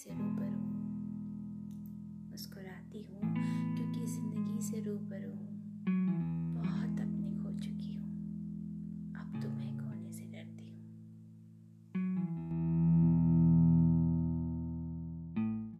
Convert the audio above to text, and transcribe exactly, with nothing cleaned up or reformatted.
से रूबरू मुस्कुराती हूँ।